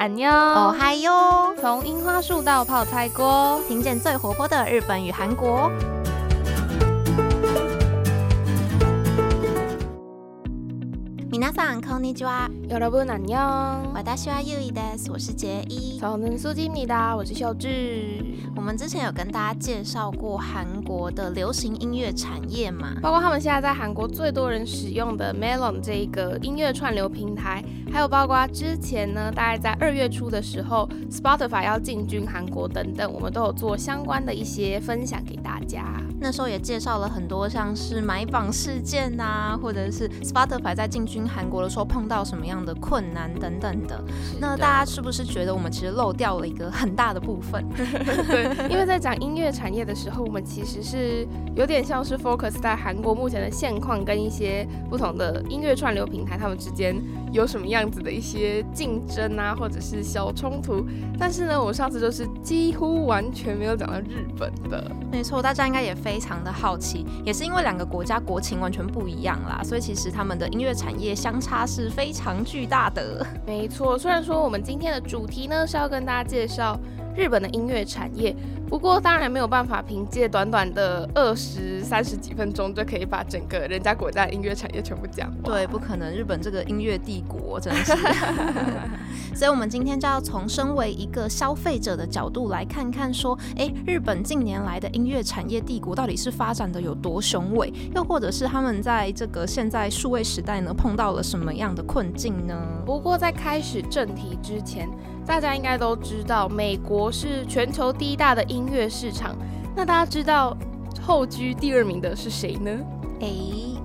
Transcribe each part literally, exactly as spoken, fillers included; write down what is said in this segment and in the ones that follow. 안녕哦嗨哟！从樱花树到泡菜锅，听见最活泼的日本与韩国。皆さんこんにちは。여러분안녕。私は Yui です。我是杰一。저는 수지입니다。我是秀智。我们之前有跟大家介绍过韩国的流行音乐产业嘛，包括他们现在在韩国最多人使用的 Melon 这个音乐串流平台，还有包括之前呢，大概在二月初的时候 ，Spotify 要进军韩国等等，我们都有做相关的一些分享给大家。那时候也介绍了很多像是买榜事件啊，或者是 Spotify 在进军韩国的时候碰到什么样的困难等等的。那大家是不是觉得我们其实漏掉了一个很大的部分？对。因为在讲音乐产业的时候，我们其实是有点像是 focus 在韩国目前的现况跟一些不同的音乐串流平台他们之间有什么样子的一些竞争啊，或者是小冲突。但是呢，我上次就是几乎完全没有讲到日本的。没错，大家应该也非常的好奇，也是因为两个国家国情完全不一样啦，所以其实他们的音乐产业相差是非常巨大的。没错，虽然说我们今天的主题呢是要跟大家介绍日本的音乐产业，不过当然没有办法凭借短短的二十三十几分钟就可以把整个人家国家的音乐产业全部讲完。对，不可能，日本这个音乐帝国真是。所以我们今天就要从身为一个消费者的角度来看看说，诶，日本近年来的音乐产业帝国到底是发展的有多雄伟，又或者是他们在这个现在数位时代呢碰到了什么样的困境呢？不过在开始正题之前，大家应该都知道美国是全球第一大的音乐市场，那大家知道后居第二名的是谁呢？诶，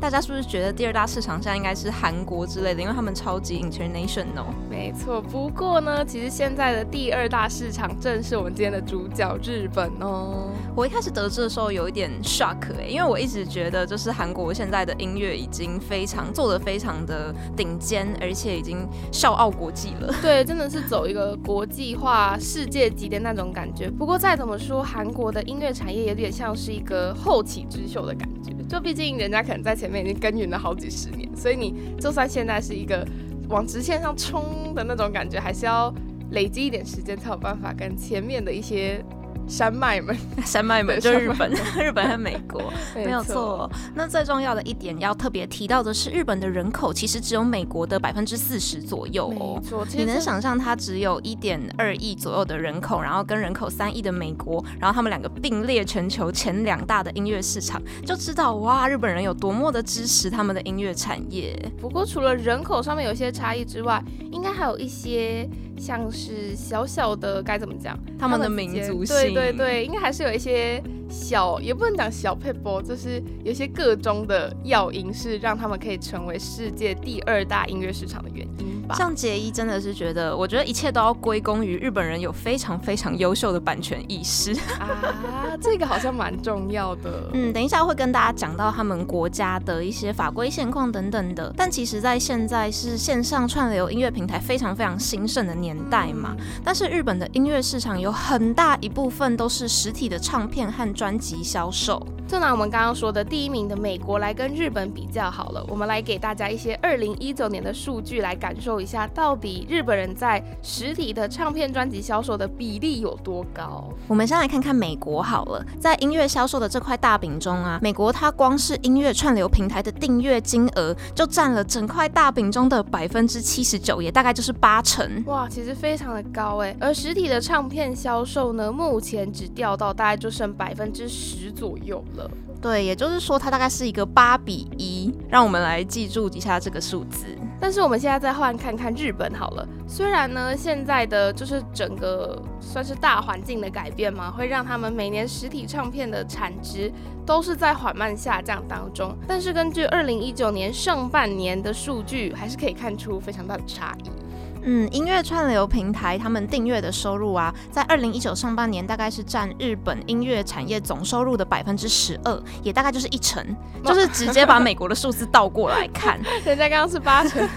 大家是不是觉得第二大市场现在应该是韩国之类的，因为他们超级 international？ 没错，不过呢，其实现在的第二大市场正是我们今天的主角日本哦。我一开始得知的时候有一点 shock、欸、因为我一直觉得就是韩国现在的音乐已经非常做得非常的顶尖，而且已经笑傲国际了。对，真的是走一个国际化世界级的那种感觉。不过再怎么说，韩国的音乐产业有点像是一个后起之秀的感觉，就毕竟人家可能在前面已经耕耘了好几十年，所以你就算现在是一个往直线上冲的那种感觉，还是要累积一点时间才有办法跟前面的一些山脉们山脉们就是日本日本和美国没有错。那最重要的一点要特别提到的是，日本的人口其实只有美国的 百分之四十 左右哦。你能想象它只有 一点二亿左右的人口，然后跟人口三亿的美国，然后他们两个并列全球前两大的音乐市场，就知道哇，日本人有多么的支持他们的音乐产业。不过除了人口上面有一些差异之外，应该还有一些像是小小的该怎么讲，他们的民族性，对对对，应该还是有一些小，也不能讲小撇步，就是有些各中的要因是让他们可以成为世界第二大音乐市场的原因吧。像杰一真的是觉得，我觉得一切都要归功于日本人有非常非常优秀的版权意识啊，这个好像蛮重要的。嗯，等一下会跟大家讲到他们国家的一些法规现况等等的。但其实在现在是线上串流音乐平台非常非常兴盛的年代嘛，但是日本的音乐市场有很大一部分都是实体的唱片和专辑销售。就拿我们刚刚说的第一名的美国来跟日本比较好了，我们来给大家一些二零一九年的数据来感受一下，到底日本人在实体的唱片专辑销售的比例有多高。我们先来看看美国好了，在音乐销售的这块大饼中啊，美国它光是音乐串流平台的订阅金额就占了整块大饼中的 百分之七十九， 也大概就是八成。哇，其实非常的高耶。而实体的唱片销售呢，目前只掉到大概就剩 百分之十之十左右了。对，也就是说它大概是一个八比一，让我们来记住一下这个数字。但是我们现在再换看看日本好了，虽然呢现在的就是整个算是大环境的改变嘛，会让他们每年实体唱片的产值都是在缓慢下降当中，但是根据二零一九年上半年的数据还是可以看出非常大的差异。嗯，音乐串流平台他们订阅的收入啊，在二零一九上半年大概是占日本音乐产业总收入的 百分之十二， 也大概就是一成，就是直接把美国的数字倒过来看。人家刚刚是八成。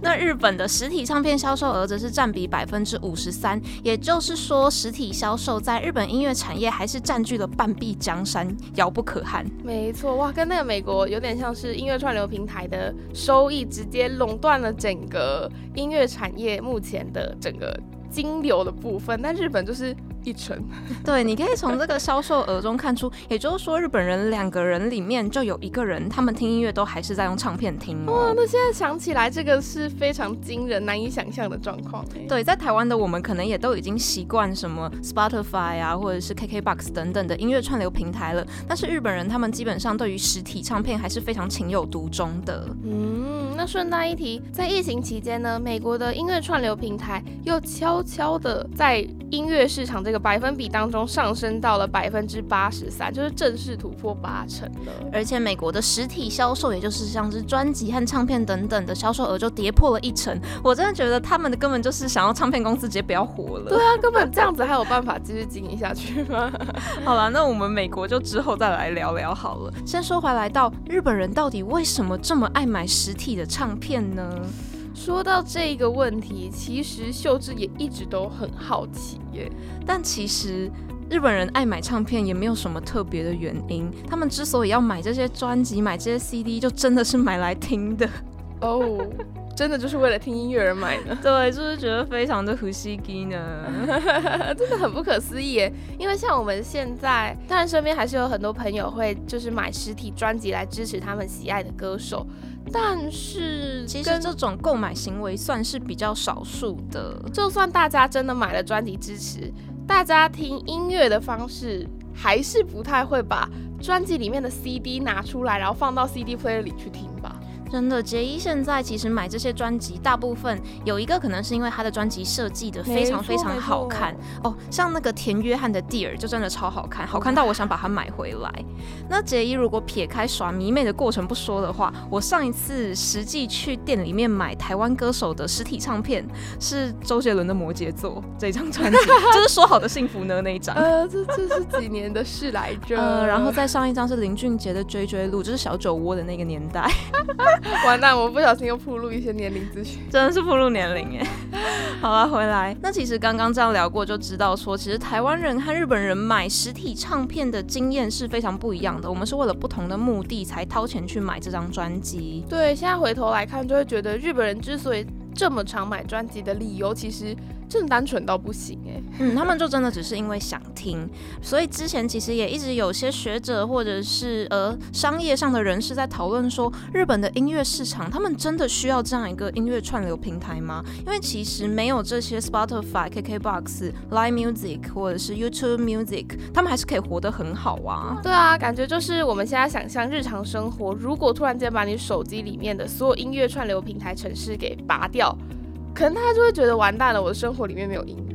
那日本的实体唱片销售额则是占比 百分之五十三， 也就是说实体销售在日本音乐产业还是占据了半壁江山，遥不可撼。没错，哇，跟那个美国有点像是音乐串流平台的收益直接垄断了整个音乐产业产业目前的整个金流的部分，但日本就是一成。对，你可以从这个销售额中看出，也就是说日本人两个人里面就有一个人他们听音乐都还是在用唱片听。哇、哦，那现在想起来这个是非常惊人难以想象的状况。对，在台湾的我们可能也都已经习惯什么 Spotify 啊或者是 K K B O X 等等的音乐串流平台了，但是日本人他们基本上对于实体唱片还是非常情有独钟的。嗯，那顺带一提，在疫情期间呢，美国的音乐串流平台又悄悄的在音乐市场这个百分比当中上升到了 百分之八十三， 就是正式突破八成了。而且美国的实体销售，也就是像是专辑和唱片等等的销售额就跌破了一成。我真的觉得他们的根本就是想要唱片公司直接不要活了。对啊，根本这样子还有办法继续经营下去吗？好啦，那我们美国就之后再来聊聊好了。先说回来到日本人到底为什么这么爱买实体的唱片呢？说到这个问题，其实秀智也一直都很好奇耶。但其实日本人爱买唱片也没有什么特别的原因，他们之所以要买这些专辑、买这些 C D， 就真的是买来听的。哦、oh, 真的就是为了听音乐而买的。对，就是觉得非常的不思議呢。真的很不可思议耶，因为像我们现在当然身边还是有很多朋友会就是买实体专辑来支持他们喜爱的歌手，但是其实这种购买行为算是比较少数的。就算大家真的买了专辑支持，大家听音乐的方式还是不太会把专辑里面的 C D 拿出来然后放到 C D player 里去听吧。真的，杰一现在其实买这些专辑，大部分有一个可能是因为他的专辑设计的非常非常好看哦，像那个田约翰的 Dear 就真的超好看，好看到我想把它买回来。那杰一如果撇开耍迷妹的过程不说的话，我上一次实际去店里面买台湾歌手的实体唱片是周杰伦的《摩羯座》这张专辑，就是说好的幸福呢那一张。呃，这这是几年的事来着。呃，然后再上一张是林俊杰的《追追路》，就是小酒窝的那个年代。完蛋，我不小心又暴露一些年龄资讯，真的是暴露年龄耶。好啦，回来，那其实刚刚这样聊过就知道说，其实台湾人和日本人买实体唱片的经验是非常不一样的，我们是为了不同的目的才掏钱去买这张专辑。对，现在回头来看就会觉得日本人之所以这么常买专辑的理由其实真单纯到不行耶。嗯，他们就真的只是因为想听。所以之前其实也一直有些学者或者是呃商业上的人士在讨论说，日本的音乐市场他们真的需要这样一个音乐串流平台吗？因为其实没有这些 Spotify、K K B O X、Line Music 或者是 YouTube Music， 他们还是可以活得很好啊。对啊，感觉就是我们现在想象日常生活，如果突然间把你手机里面的所有音乐串流平台程式给拔掉，可能他就会觉得完蛋了，我的生活里面没有音乐。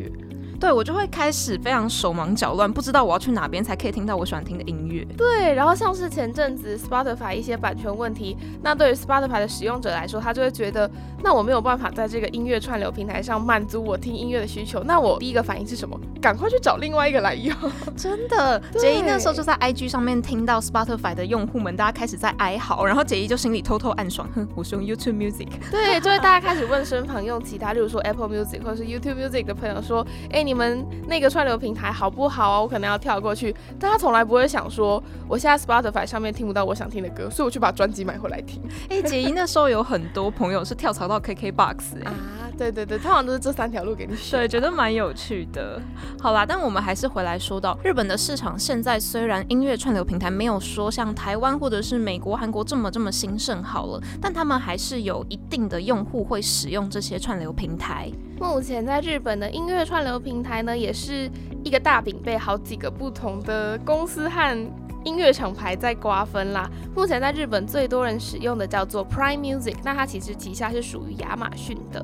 对，我就会开始非常手忙脚乱，不知道我要去哪边才可以听到我喜欢听的音乐。对，然后像是前阵子 Spotify 一些版权问题，那对于 Spotify 的使用者来说，他就会觉得，那我没有办法在这个音乐串流平台上满足我听音乐的需求，那我第一个反应是什么？赶快去找另外一个来用。真的，杰一那时候就在 I G 上面听到 Spotify 的用户们大家开始在哀嚎，然后杰一就心里偷偷暗爽，哼，我是用 YouTube Music。 对，就会大家开始问身旁用其他例如说 Apple Music 或是 YouTube Music 的朋友说，哎、欸，你们那个串流平台好不好啊？我可能要跳过去。但他从来不会想说，我现在 Spotify 上面听不到我想听的歌，所以我去把专辑买回来听。哎、欸，杰一那时候有很多朋友是跳槽到 K K B O X、欸、啊，对对对，通常都是这三条路给你选。对，觉得蛮有趣的。好啦，但我们还是回来说到日本的市场，现在虽然音乐串流平台没有说像台湾或者是美国、韩国这么这么兴盛好了，但他们还是有一定的用户会使用这些串流平台。目前在日本的音乐串流平台呢，也是一个大饼被好几个不同的公司和音乐厂牌在瓜分啦。目前在日本最多人使用的叫做 Prime Music， 那它其实旗下是属于亚马逊的。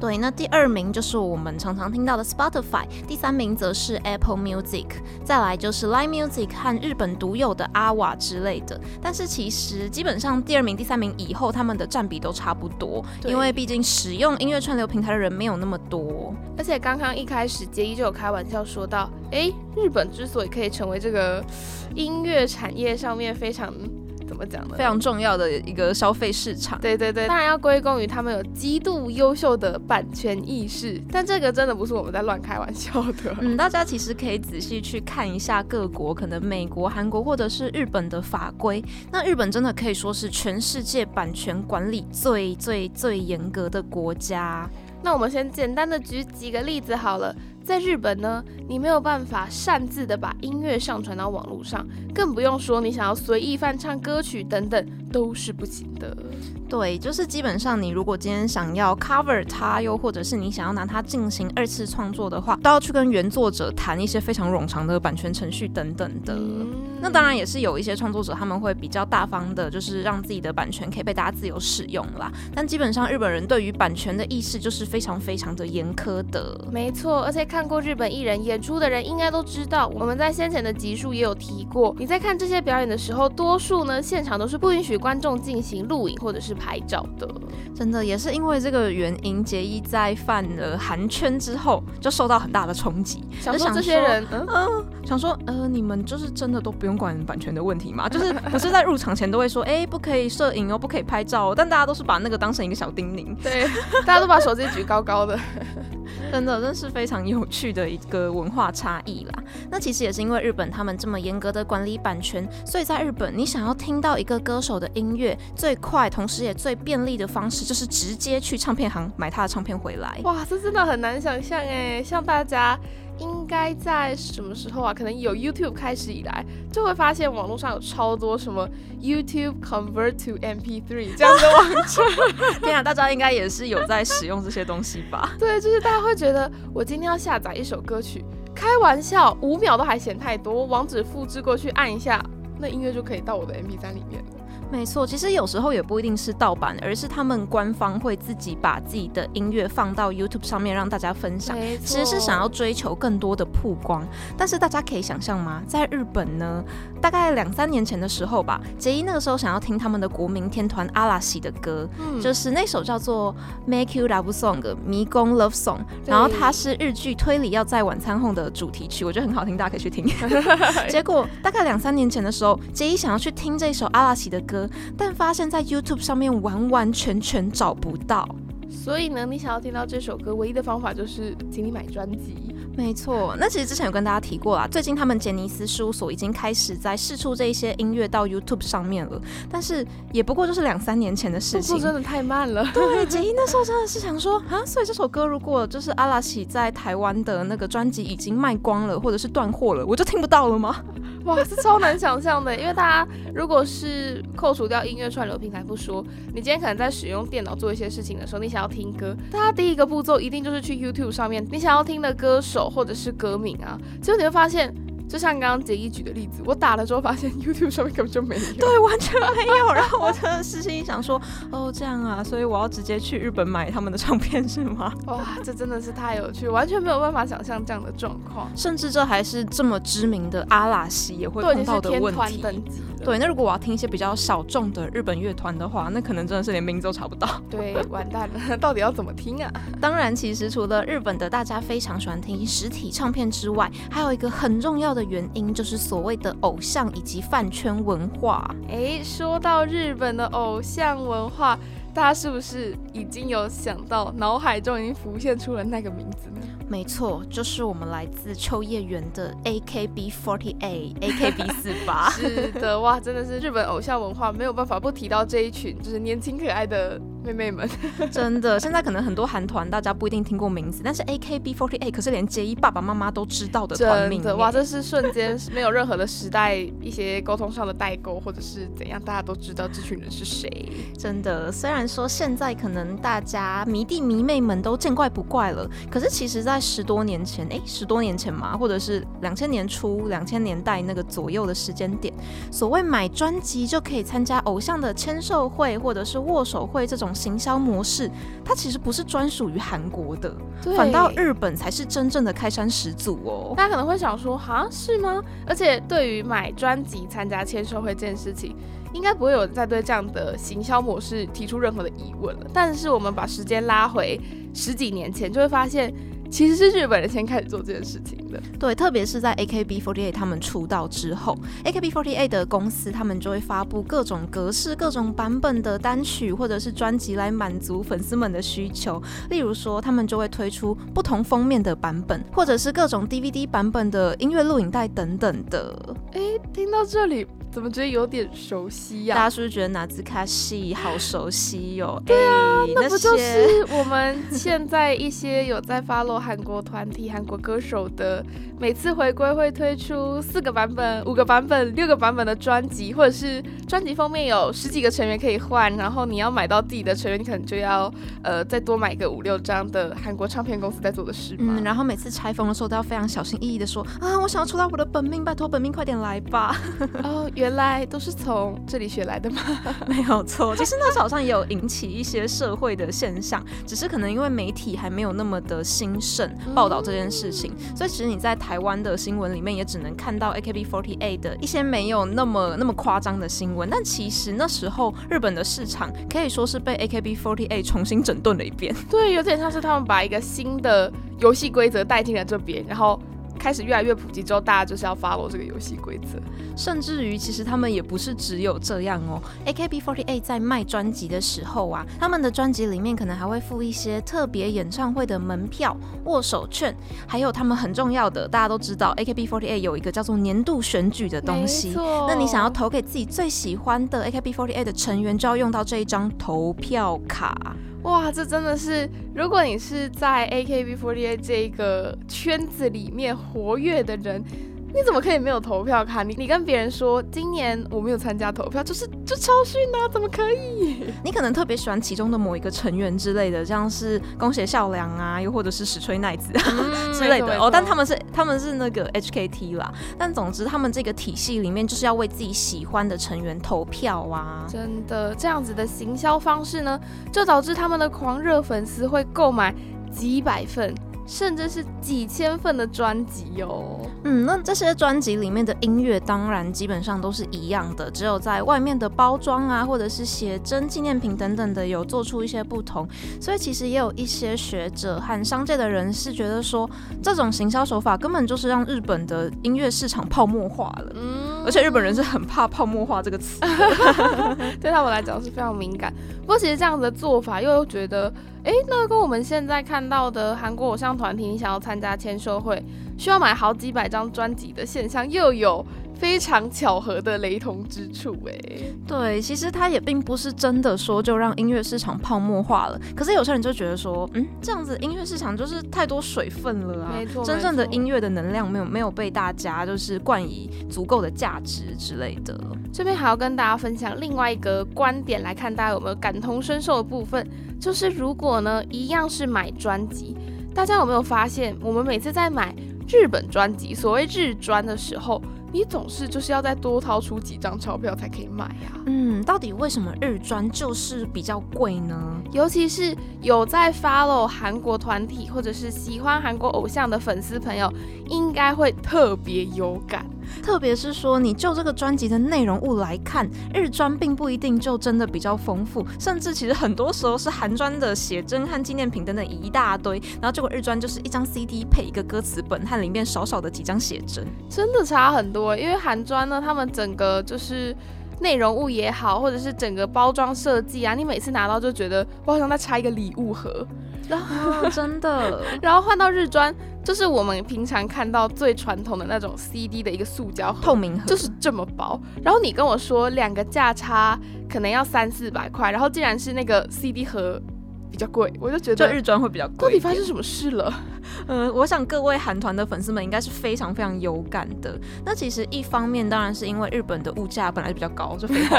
对，那第二名就是我们常常听到的 Spotify， 第三名则是 Apple Music， 再来就是 Line Music 和日本独有的 Awa 之类的。但是其实基本上第二名、第三名以后他们的占比都差不多，因为毕竟使用音乐串流平台的人没有那么多。而且刚刚一开始杰一就有开玩笑说到，哎，日本之所以可以成为这个音乐产业上面非常怎么讲呢？非常重要的一个消费市场。对对对，当然要归功于他们有极度优秀的版权意识，但这个真的不是我们在乱开玩笑的。嗯，大家其实可以仔细去看一下各国，可能美国、韩国或者是日本的法规。那日本真的可以说是全世界版权管理最最最严格的国家。那我们先简单的举几个例子好了。在日本呢，你没有办法擅自的把音乐上传到网络上，更不用说你想要随意翻唱歌曲等等都是不行的。对，就是基本上你如果今天想要 cover 它，又或者是你想要拿它进行二次创作的话，都要去跟原作者谈一些非常冗长的版权程序等等的、嗯、那当然也是有一些创作者他们会比较大方的，就是让自己的版权可以被大家自由使用啦，但基本上日本人对于版权的意识就是非常非常的严苛的。没错，而且看看过日本艺人演出的人应该都知道，我们在先前的集数也有提过，你在看这些表演的时候，多数呢现场都是不允许观众进行录影或者是拍照的。真的也是因为这个原因，杰一在犯了韩圈之后就受到很大的冲击，想说这些人想说、呃、想说呃，你们就是真的都不用管版权的问题嘛？就是不是在入场前都会说哎、欸，不可以摄影哦，不可以拍照哦，但大家都是把那个当成一个小叮咛，对，大家都把手机举高高的。真的真是非常有趣的一个文化差异啦。那其实也是因为日本他们这么严格的管理版权，所以在日本你想要听到一个歌手的音乐，最快同时也最便利的方式就是直接去唱片行买他的唱片回来。哇，这真的很难想象耶，像大家应该在什么时候啊，可能有 YouTube 开始以来，就会发现网络上有超多什么 YouTube Convert to M P three 这样的网站。天啊，大家应该也是有在使用这些东西吧？对，就是大家会觉得我今天要下载一首歌曲，开玩笑，五秒都还嫌太多，网址复制过去按一下，那音乐就可以到我的 M P three 里面了。没错，其实有时候也不一定是盗版，而是他们官方会自己把自己的音乐放到 YouTube 上面让大家分享，其实是想要追求更多的曝光。但是大家可以想象吗？在日本呢，大概两三年前的时候吧，杰一那个时候想要听他们的国民天团阿拉西的歌、嗯、就是那首叫做 Make You Love Song 尼可 Love Song， 然后它是日剧推理要在晚餐后的主题曲，我觉得很好听，大家可以去听。结果大概两三年前的时候，杰一想要去听这首阿拉西的歌，但发现在 YouTube 上面完完全全找不到。所以呢，你想要听到这首歌唯一的方法就是请你买专辑。没错，那其实之前有跟大家提过啦，最近他们杰尼斯事务所已经开始在释出这些音乐到 YouTube 上面了，但是也不过就是两三年前的事情，真的太慢了。对，杰一那时候真的是想说啊，所以这首歌如果就是阿拉西在台湾的那个专辑已经卖光了，或者是断货了，我就听不到了吗？哇，是超难想象的。因为大家如果是扣除掉音乐串流平台不说，你今天可能在使用电脑做一些事情的时候，你想要听歌，大家第一个步骤一定就是去 YouTube 上面你想要听的歌手或者是歌名啊，结果你会发现，就像刚刚杰一举的例子，我打了之后发现 YouTube 上面根本就没有，对，完全没有。然后我真的私心想说，哦，这样啊，所以我要直接去日本买他们的唱片是吗？哇，这真的是太有趣，完全没有办法想象这样的状况。甚至这还是这么知名的阿拉西也会碰到的问题。对，那如果我要听一些比较小众的日本乐团的话，那可能真的是连名字都查不到。对，完蛋了，到底要怎么听啊？当然，其实除了日本的大家非常喜欢听实体唱片之外，还有一个很重要的原因，就是所谓的偶像以及饭圈文化。哎，说到日本的偶像文化，大家是不是已经有想到，脑海中已经浮现出了那个名字呢？没错，就是我们来自秋叶原的 A K B 四十八 A K B 四十八。 是的，哇，真的是日本偶像文化没有办法不提到这一群就是年轻可爱的妹妹们。真的，现在可能很多韩团大家不一定听过名字，但是 A K B 四十八 可是连杰一爸爸妈妈都知道的团名。真的，哇，这是瞬间没有任何的时代一些沟通上的代沟或者是怎样，大家都知道这群人是谁。真的，虽然说现在可能大家迷弟迷妹们都见怪不怪了，可是其实在十多年前，哎，十多年前嘛，或者是两千年初、两千年代那个左右的时间点，所谓买专辑就可以参加偶像的签售会或者是握手会这种行销模式，它其实不是专属于韩国的，反倒日本才是真正的开山始祖哦。大家可能会想说，哈，是吗？而且对于买专辑、参加签售会这件事情，应该不会有人再对这样的行销模式提出任何的疑问了。但是我们把时间拉回十几年前，就会发现，其实是日本人先开始做这件事情的。对，特别是在 A K B 四十八 他们出道之后， A K B 四十八 的公司他们就会发布各种格式、各种版本的单曲或者是专辑来满足粉丝们的需求。例如说他们就会推出不同封面的版本，或者是各种 D V D 版本的音乐录影带等等的。诶，听到这里怎么觉得有点熟悉呀、啊？大家是不是觉得哪只卡西好熟悉哟、哦？对啊、欸，那不就是我们现在一些有在 follow 韩国团体、韩国歌手的，每次回归会推出四个版本、五个版本、六个版本的专辑，或者是专辑封面有十几个成员可以换，然后你要买到自己的成员，你可能就要呃再多买个五六张的韩国唱片公司在做的事嘛。嗯，然后每次拆封的时候都要非常小心翼翼的说啊，我想要抽到我的本命，拜托本命快点来吧。哦，原来都是从这里学来的吗？没有错，其实那时候好像也有引起一些社会的现象，只是可能因为媒体还没有那么的兴盛报道这件事情、嗯、所以其实你在台湾的新闻里面也只能看到 A K B 四十八 的一些没有那么那么夸张的新闻，但其实那时候日本的市场可以说是被 A K B 四十八 重新整顿了一遍。对，有点像是他们把一个新的游戏规则带进来这边，然后开始越来越普及之后，大家就是要 follow 这个游戏规则。甚至于其实他们也不是只有这样哦， A K B 四十八 在卖专辑的时候啊，他们的专辑里面可能还会附一些特别演唱会的门票、握手券，还有他们很重要的，大家都知道 A K B 四十八 有一个叫做年度选举的东西，那你想要投给自己最喜欢的 A K B 四十八 的成员，就要用到这一张投票卡。哇，这真的是，如果你是在 A K B 四十八 这个圈子里面活跃的人，你怎么可以没有投票卡？你你跟别人说今年我没有参加投票，就是就超逊啊，怎么可以？你可能特别喜欢其中的某一个成员之类的，像是宫胁孝良啊，又或者是石吹奈子、啊嗯、之类的哦。但他们是他们是那个 H K T 啦。但总之他们这个体系里面就是要为自己喜欢的成员投票啊。真的，这样子的行销方式呢，就导致他们的狂热粉丝会购买几百份，甚至是几千份的专辑哦。嗯，那这些专辑里面的音乐当然基本上都是一样的，只有在外面的包装啊，或者是写真、纪念品等等的有做出一些不同。所以其实也有一些学者和商界的人士觉得说，这种行销手法根本就是让日本的音乐市场泡沫化了。嗯，而且日本人是很怕泡沫化这个词，对他们来讲是非常敏感。不过其实这样的做法又觉得，哎，那跟我们现在看到的韩国偶像团体，你想要参加签售会，需要买好几百张专辑的现象，又有非常巧合的雷同之处、欸、对，其实他也并不是真的说就让音乐市场泡沫化了，可是有些人就觉得说，嗯，这样子音乐市场就是太多水分了啊，真正的音乐的能量没有没有被大家就是冠以足够的价值之类的。这边还要跟大家分享另外一个观点，来看大家有没有感同身受的部分，就是如果呢一样是买专辑，大家有没有发现我们每次在买日本专辑，所谓日专的时候，你总是就是要再多掏出几张钞票才可以买啊。嗯，到底为什么日专就是比较贵呢？尤其是有在 follow 韩国团体或者是喜欢韩国偶像的粉丝朋友，应该会特别有感。特别是说，你就这个专辑的内容物来看，日专并不一定就真的比较丰富，甚至其实很多时候是韩专的写真和纪念品等等一大堆，然后结果日专就是一张 C D 配一个歌词本和里面少少的几张写真，真的差很多。因为韩专呢，他们整个就是内容物也好，或者是整个包装设计啊，你每次拿到就觉得我好像在拆一个礼物盒，然后、哦、真的，然后换到日专，就是我们平常看到最传统的那种 C D 的一个塑胶透明盒，就是这么薄。然后你跟我说两个价差可能要三四百块，然后竟然是那个 C D 盒比较贵，我就觉得就日专会比较贵。到底发生什么事了？嗯，我想各位韩团的粉丝们应该是非常非常有感的。那其实一方面当然是因为日本的物价本来就比较高，就废话，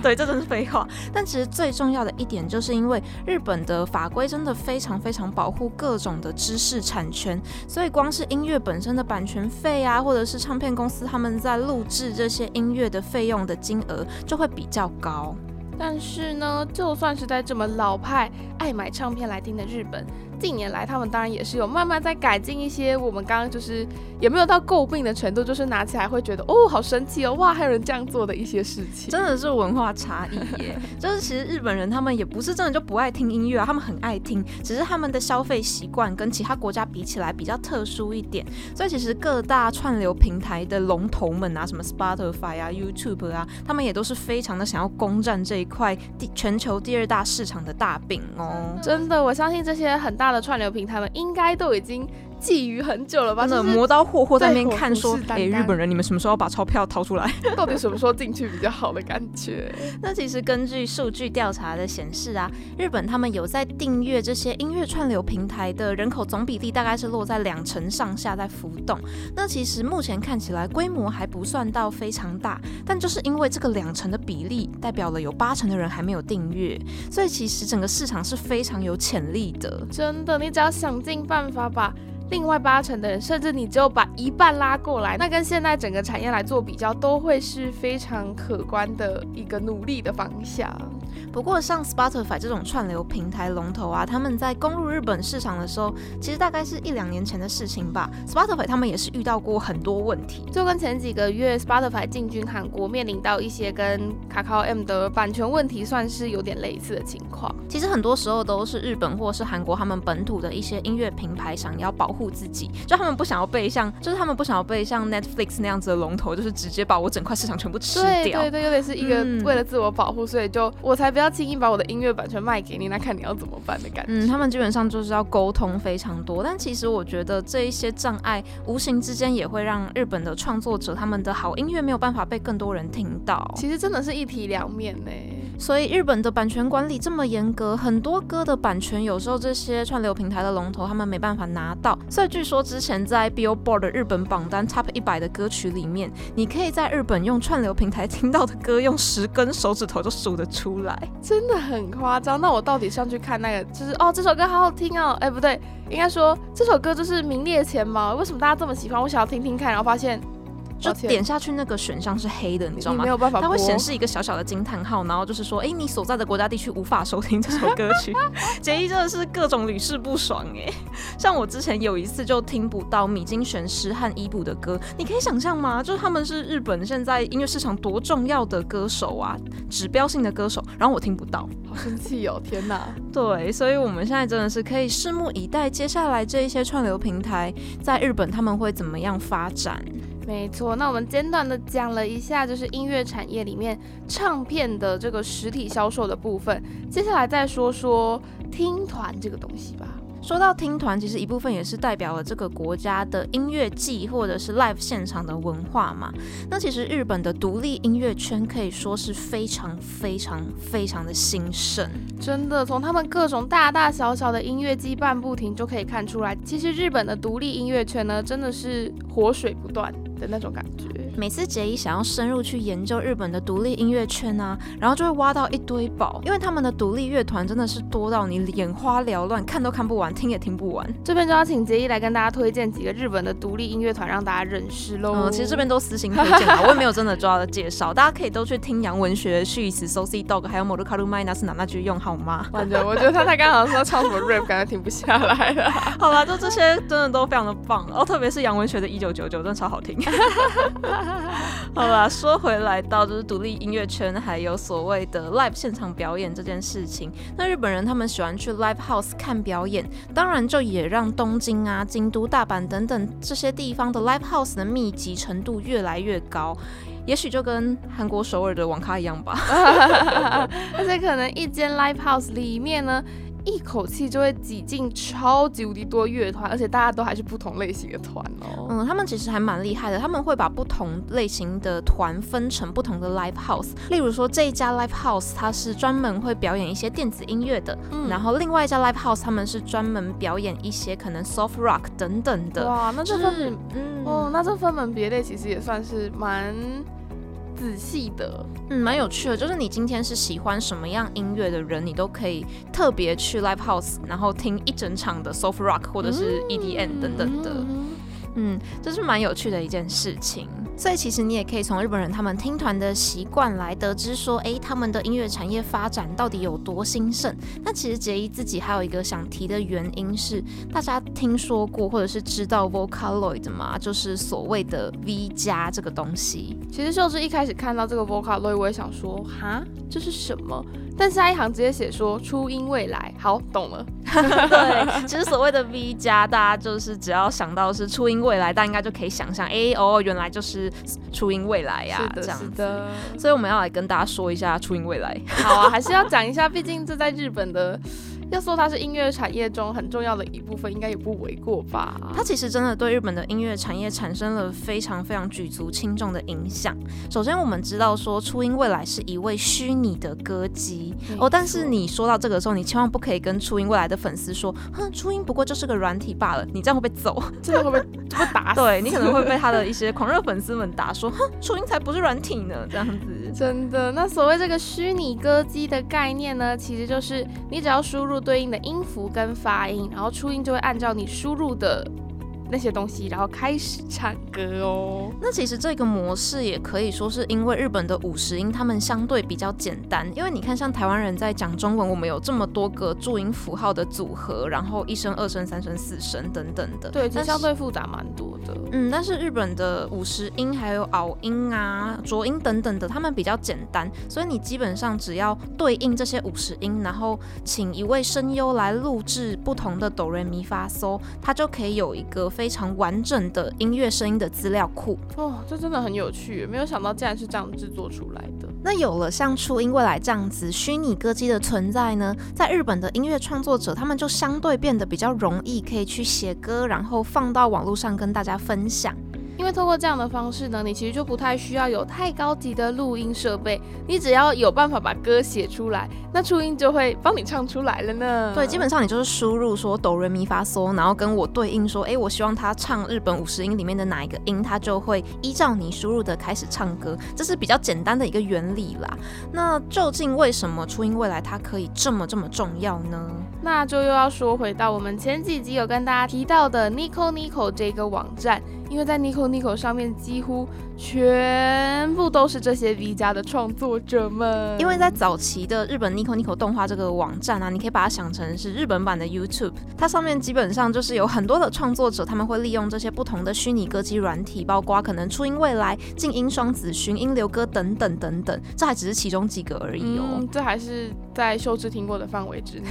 对，这真是废话。但其实最重要的一点就是因为日本的法规真的非常非常保护各种的知识产权，所以光是音乐本身的版权费啊，或者是唱片公司他们在录制这些音乐的费用的金额就会比较高。但是呢，就算是在这么老派爱买唱片来听的日本，近年来他们当然也是有慢慢在改进一些，我们刚刚就是也没有到诟病的程度，就是拿起来会觉得哦好神奇哦，哇还有人这样做的一些事情，真的是文化差异耶。就是其实日本人他们也不是真的就不爱听音乐啊，他们很爱听，只是他们的消费习惯跟其他国家比起来比较特殊一点，所以其实各大串流平台的龙头们啊，什么 Spotify 啊 YouTube 啊，他们也都是非常的想要攻占这一块全球第二大市场的大饼哦。真的，我相信这些很大的串流平台们应该都已经觊觎很久了吧，真的磨刀霍霍在那边看说哎、欸，日本人你们什么时候把钞票掏出来到底什么时候进去比较好的感觉那其实根据数据调查的显示啊，日本他们有在订阅这些音乐串流平台的人口总比例大概是落在两成上下在浮动，那其实目前看起来规模还不算到非常大，但就是因为这个两成的比例代表了有八成的人还没有订阅，所以其实整个市场是非常有潜力的，真的你只要想尽办法把另外八成的人，甚至你只有把一半拉过来，那跟现在整个产业来做比较，都会是非常可观的一个努力的方向。不过像 Spotify 这种串流平台龙头啊，他们在攻入日本市场的时候，其实大概是一两年前的事情吧， Spotify 他们也是遇到过很多问题，就跟前几个月 Spotify 进军韩国面临到一些跟 Kakao M 的版权问题算是有点类似的情况。其实很多时候都是日本或是韩国他们本土的一些音乐平台想要保护自己，就他们不想要被像就是他们不想要被像 Netflix 那样子的龙头就是直接把我整块市场全部吃掉，对对对，有点是一个为了自我保护、嗯、所以就我才还不要轻易把我的音乐版权卖给你，那看你要怎么办的感觉。嗯，他们基本上就是要沟通非常多，但其实我觉得这一些障碍无形之间也会让日本的创作者他们的好音乐没有办法被更多人听到。其实真的是一体两面呢。所以日本的版权管理这么严格，很多歌的版权有时候这些串流平台的龙头他们没办法拿到，所以据说之前在 Billboard 的日本榜单 Top 一百 的歌曲里面，你可以在日本用串流平台听到的歌用十根手指头就数得出来，真的很夸张。那我到底上去看那个就是哦这首歌好好听哦，哎不对，应该说这首歌就是名列前茅，为什么大家这么喜欢，我想要听听看，然后发现就点下去那个选项是黑的，你知道吗？没有办法，它会显示一个小小的惊叹号，然后就是说，哎、欸，你所在的国家地区无法收听这首歌曲。杰一真的是各种屡试不爽哎、欸，像我之前有一次就听不到米津玄师和伊布的歌，你可以想象吗？就是他们是日本现在音乐市场多重要的歌手啊，指标性的歌手，然后我听不到，好生气哦！天哪，对，所以我们现在真的是可以拭目以待，接下来这一些串流平台在日本他们会怎么样发展？没错，那我们简短的讲了一下就是音乐产业里面唱片的这个实体销售的部分，接下来再说说听团这个东西吧。说到听团，其实一部分也是代表了这个国家的音乐季或者是 live 现场的文化嘛。那其实日本的独立音乐圈可以说是非常非常非常的兴盛，真的从他们各种大大小小的音乐季办不停就可以看出来，其实日本的独立音乐圈呢真的是活水不断的那种感觉。每次杰一想要深入去研究日本的独立音乐圈啊，然后就会挖到一堆宝，因为他们的独立乐团真的是多到你眼花缭乱，看都看不完，听也听不完。这边就要请杰一来跟大家推荐几个日本的独立音乐团让大家认识咯、嗯、其实这边都私行推荐啦，我也没有真的抓的介绍大家可以都去听杨文学续词 Suzi Dog 还有 Morukaru Minus 哪那句用好吗？完全我觉得他才刚好说唱什么 rap 感觉停不下来了好啦，就这些真的都非常的棒哦，特别是杨文学的一九九九真的超好听好啦，说回来到就是独立音乐圈还有所谓的 live 现场表演这件事情，那日本人他们喜欢去 live house 看表演，当然就也让东京啊京都大阪等等这些地方的 live house 的密集程度越来越高，也许就跟韩国首尔的网咖一样吧而且可能一间 live house 里面呢一口气就会挤进超级无敌多乐团，而且大家都还是不同类型的团哦。嗯，他们其实还蛮厉害的，他们会把不同类型的团分成不同的 live house。例如说这一家 live house 它是专门会表演一些电子音乐的、嗯，然后另外一家 live house 他们是专门表演一些可能 soft rock 等等的。哇，那这分、就是、嗯哦，那这分门别类其实也算是蛮仔细的，嗯，蛮有趣的。就是你今天是喜欢什么样音乐的人，你都可以特别去 live house， 然后听一整场的 soft rock 或者是 E D M 等等的，嗯，嗯这是蛮有趣的一件事情。所以其实你也可以从日本人他们听团的习惯来得知说，哎，他们的音乐产业发展到底有多兴盛。那其实杰一自己还有一个想提的原因是，大家听说过或者是知道 Vocaloid 吗？就是所谓的 V 加这个东西。其实就是一开始看到这个 Vocaloid， 我也想说，哈，这是什么？但下一行直接写说初音未来，好懂了对，其实所谓的 V 加大家就是只要想到是初音未来，大家应该就可以想象哎、欸、哦原来就是初音未来呀、啊、这样子。所以我们要来跟大家说一下初音未来好啊，还是要讲一下，毕竟这在日本的要说它是音乐产业中很重要的一部分，应该也不为过吧。它其实真的对日本的音乐产业产生了非常非常举足轻重的影响。首先我们知道说初音未来是一位虚拟的歌姬哦，但是你说到这个时候，你千万不可以跟初音未来的粉丝说，哼，初音不过就是个软体罢了，你这样会被揍，真的会被会打死。对，你可能会被他的一些狂热粉丝们打说，哼，初音才不是软体呢，这样子。真的，那所谓这个虚拟歌姬的概念呢，其实就是你只要输入对应的音符跟发音，然后初音就会按照你输入的那些东西然后开始唱歌哦。那其实这个模式也可以说是因为日本的五十音他们相对比较简单，因为你看像台湾人在讲中文，我们有这么多个注音符号的组合，然后一声二声三声四声等等的，对，其实相对复杂蛮多的。嗯，但是日本的五十音还有拗音啊浊音等等的他们比较简单，所以你基本上只要对应这些五十音，然后请一位声优来录制不同的哆来咪发嗦，它就可以有一个非常完整的音乐声音的资料库哦，这真的很有趣，没有想到竟然是这样制作出来的。那有了像初音未来这样子虚拟歌姬的存在呢，在日本的音乐创作者他们就相对变得比较容易可以去写歌，然后放到网络上跟大家分享。因为透过这样的方式呢，你其实就不太需要有太高级的录音设备，你只要有办法把歌写出来，那初音就会帮你唱出来了呢。对，基本上你就是输入说哆来咪发嗦，然后跟我对应说，哎，我希望他唱日本五十音里面的哪一个音，他就会依照你输入的开始唱歌，这是比较简单的一个原理啦。那究竟为什么初音未来它可以这么这么重要呢？那就又要说回到我们前几集有跟大家提到的 NicoNico 这个网站，因为在 NicoNico 上面几乎全部都是这些 V 家的创作者们。因为在早期的日本 NicoNico 动画这个网站啊，你可以把它想成是日本版的 YouTube， 它上面基本上就是有很多的创作者，他们会利用这些不同的虚拟歌姬软体，包括可能初音未来、静音双子巡、音流歌等等等等，这还只是其中几个而已哦。嗯，这还是在秀智听过的范围之内。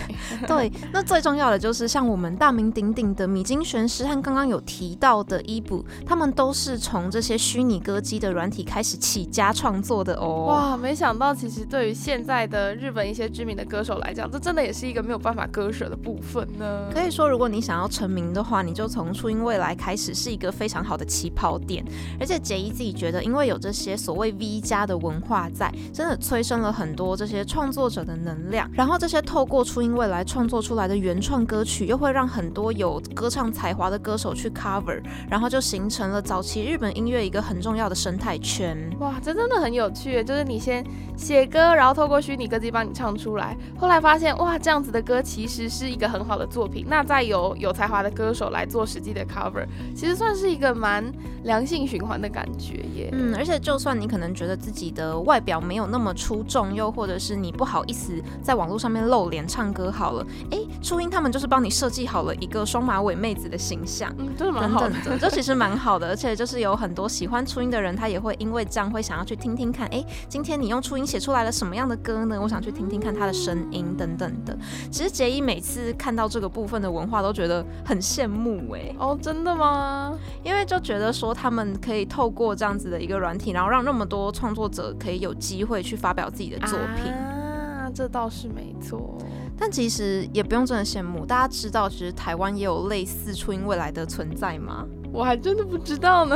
对，那最重要的就是像我们大名鼎鼎的米津玄师和刚刚有提到的伊布，他们都是从这些虚拟歌姬的软体开始起家创作的哦。哇，没想到其实对于现在的日本一些知名的歌手来讲，这真的也是一个没有办法割舍的部分呢。可以说如果你想要成名的话，你就从初音未来开始是一个非常好的起跑点。而且杰伊自己觉得，因为有这些所谓 V 加的文化在，真的催生了很多这些创作者的能量，然后这些透过初音未来创作做出来的原创歌曲又会让很多有歌唱才华的歌手去 cover， 然后就形成了早期日本音乐一个很重要的生态圈。哇，这真的很有趣，就是你先写歌，然后透过虚拟歌姬帮你唱出来，后来发现哇，这样子的歌其实是一个很好的作品，那再由有才华的歌手来做实际的 cover， 其实算是一个蛮良性循环的感觉耶。嗯，而且就算你可能觉得自己的外表没有那么出众，又或者是你不好意思在网络上面露脸唱歌好了，哎，初音他们就是帮你设计好了一个双马尾妹子的形象，嗯，真的蛮好的，这其实蛮好的。而且就是有很多喜欢初音的人，他也会因为这样会想要去听听看，哎，今天你用初音写出来了什么样的歌呢？我想去听听看他的声音等等的。其实杰伊每次看到这个部分的文化，都觉得很羡慕哎。哦，真的吗？因为就觉得说他们可以透过这样子的一个软体，然后让那么多创作者可以有机会去发表自己的作品。啊，这倒是没错。但其实也不用真的羡慕，大家知道其实台湾也有类似初音未来的存在吗？我还真的不知道呢。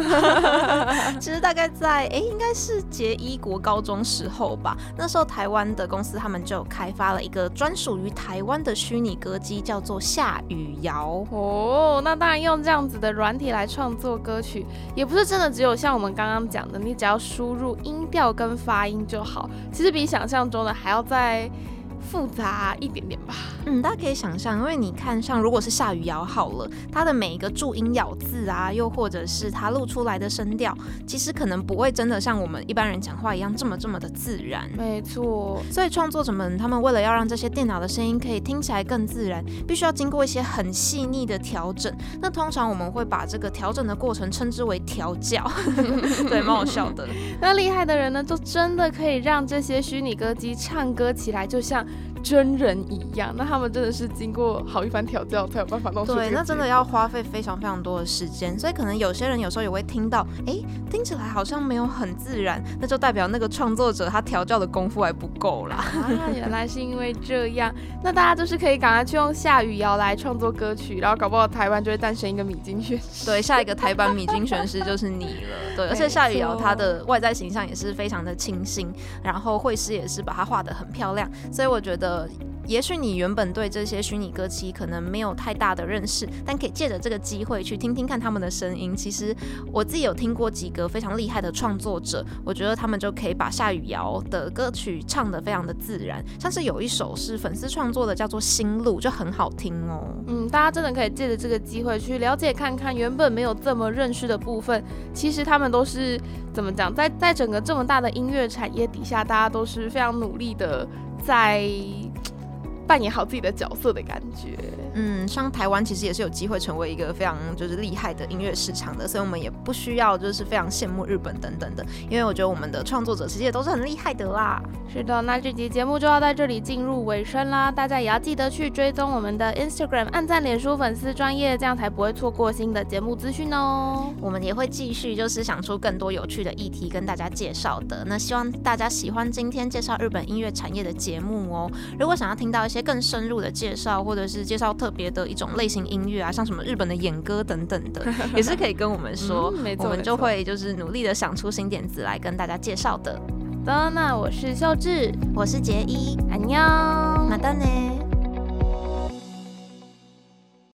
其实大概在哎、欸，应该是杰伊国高中时候吧，那时候台湾的公司他们就开发了一个专属于台湾的虚拟歌姬，叫做夏雨瑶。哦，那当然用这样子的软体来创作歌曲，也不是真的只有像我们刚刚讲的，你只要输入音调跟发音就好，其实比想象中的还要再复杂一点点吧。嗯，大家可以想象，因为你看像如果是夏雨瑶好了，它的每一个注音咬字啊，又或者是它录出来的声调，其实可能不会真的像我们一般人讲话一样这么这么的自然。没错，所以创作者们他们为了要让这些电脑的声音可以听起来更自然，必须要经过一些很细腻的调整。那通常我们会把这个调整的过程称之为调教。对，蛮好笑的。那厉害的人呢，就真的可以让这些虚拟歌姬唱歌起来就像真人一样，那他们真的是经过好一番调教才有办法弄出这个。对，那真的要花费非常非常多的时间，所以可能有些人有时候也会听到，哎，听起来好像没有很自然，那就代表那个创作者他调教的功夫还不够啦。啊，原来是因为这样，那大家就是可以赶快去用下雨谣来创作歌曲，然后搞不好台湾就会诞生一个米津玄师。对，下一个台版米津玄师就是你了。对，而且下雨谣他的外在形象也是非常的清新，然后绘师也是把它画得很漂亮，所以我觉得也许你原本对这些虚拟歌姬可能没有太大的认识，但可以借着这个机会去听听看他们的声音。其实我自己有听过几个非常厉害的创作者，我觉得他们就可以把下雨谣的歌曲唱得非常的自然，像是有一首是粉丝创作的叫做《心路》，就很好听哦。嗯，大家真的可以借着这个机会去了解看看原本没有这么认识的部分，其实他们都是怎么讲，在在整个这么大的音乐产业底下，大家都是非常努力的在扮演好自己的角色的感觉。嗯，像台湾其实也是有机会成为一个非常就是厉害的音乐市场的，所以我们也不需要就是非常羡慕日本等等的，因为我觉得我们的创作者其实也都是很厉害的啦。是的，那这集节目就要在这里进入尾声啦，大家也要记得去追踪我们的 Instagram， 按赞脸书粉丝专页，这样才不会错过新的节目资讯哦。我们也会继续就是想出更多有趣的议题跟大家介绍的，那希望大家喜欢今天介绍日本音乐产业的节目哦。如果想要听到一些更深入的介绍，或者是介绍特别的一种类型音乐啊，像什么日本的演歌等等的，也是可以跟我们说、嗯、我们就会就是努力的想出新点子来跟大家介绍的。好的，那我是秀智，我是杰一，안녕，またね。